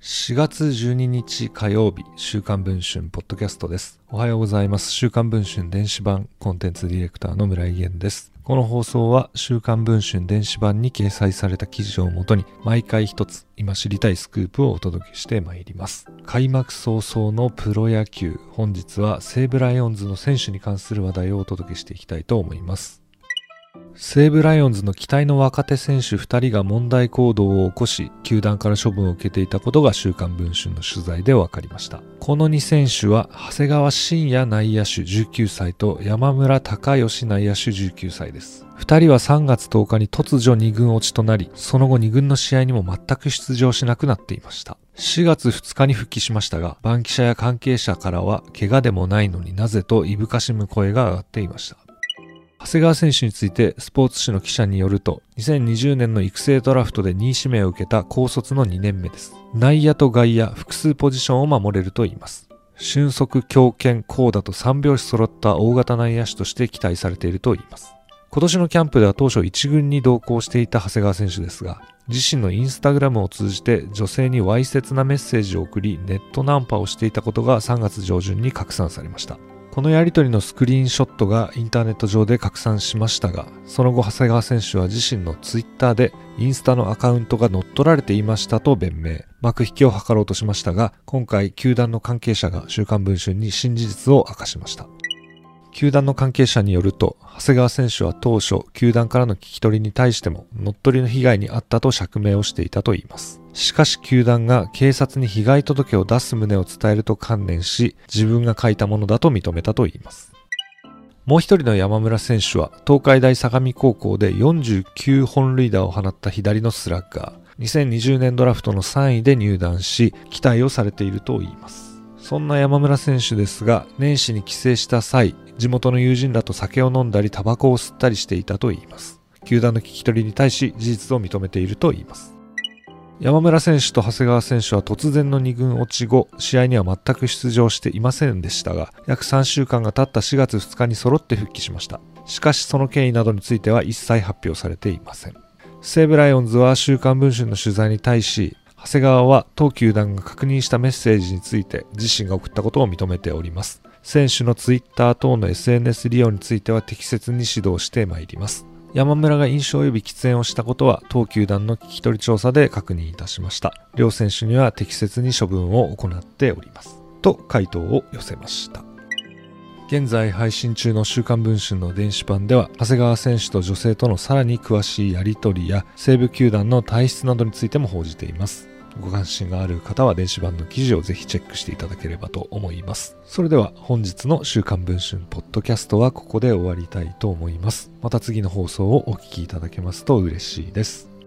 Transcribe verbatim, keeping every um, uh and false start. しがつじゅうににち火曜日、週刊文春ポッドキャストです。おはようございます。週刊文春電子版コンテンツディレクターの村井源です。この放送は週刊文春電子版に掲載された記事をもとに、毎回一つ今知りたいスクープをお届けしてまいります。開幕早々のプロ野球、本日は西武ライオンズの選手に関する話題をお届けしていきたいと思います。西武ライオンズの期待の若手選手ふたりが問題行動を起こし、球団から処分を受けていたことが週刊文春の取材で分かりました。このにせんしゅは長谷川信也内野手じゅうきゅうさいと山村隆義内野手じゅうきゅうさいです。ふたりはさんがつとおかに突如にぐん落ちとなり、その後にぐんの試合にも全く出場しなくなっていました。しがつふつかに復帰しましたが、番記者や関係者からは怪我でもないのになぜといぶかしむ声が上がっていました。長谷川選手についてスポーツ紙の記者によると、にせんにじゅうねんの育成ドラフトでにいしめいを受けた高卒のにねんめです。内野と外野、複数ポジションを守れるといいます。俊足、強肩、高打とさんびょうし揃った大型内野手として期待されているといいます。今年のキャンプでは当初いちぐんに同行していた長谷川選手ですが、自身のインスタグラムを通じて女性にわいせつなメッセージを送り、ネットナンパをしていたことがさんがつじょうじゅんに拡散されました。このやり取りのスクリーンショットがインターネット上で拡散しましたが、その後長谷川選手は自身のツイッターでインスタのアカウントが乗っ取られていましたと弁明。幕引きを図ろうとしましたが、今回球団の関係者が週刊文春に新事実を明かしました。球団の関係者によると、長谷川選手は当初球団からの聞き取りに対しても乗っ取りの被害に遭ったと釈明をしていたといいます。しかし球団が警察に被害届を出す旨を伝えると観念し、自分が書いたものだと認めたといいます。もう一人の山村選手は東海大相模高校でよんじゅうきゅうほんるいだを放った左のスラッガー、にせんにじゅうねんドラフトのさんいで入団し、期待をされているといいます。そんな山村選手ですが、年始に帰省した際、地元の友人らと酒を飲んだりタバコを吸ったりしていたといいます。球団の聞き取りに対し事実を認めているといいます。山村選手と長谷川選手は突然のにぐん落ち後、試合には全く出場していませんでしたが、約さんしゅうかんが経ったしがつふつかに揃って復帰しました。しかしその経緯などについては一切発表されていません。西武ライオンズは週刊文春の取材に対し、長谷川は当球団が確認したメッセージについて自身が送ったことを認めております。選手のツイッター等の エスエヌエス 利用については適切に指導してまいります。山村が飲酒及び喫煙をしたことは当球団の聞き取り調査で確認いたしました。両選手には適切に処分を行っておりますと回答を寄せました。現在配信中の週刊文春の電子版では、長谷川選手と女性とのさらに詳しいやり取りや西武球団の体質などについても報じています。ご関心がある方は電子版の記事をぜひチェックしていただければと思います。それでは本日の週刊文春ポッドキャストはここで終わりたいと思います。また次の放送をお聞きいただけますと嬉しいです。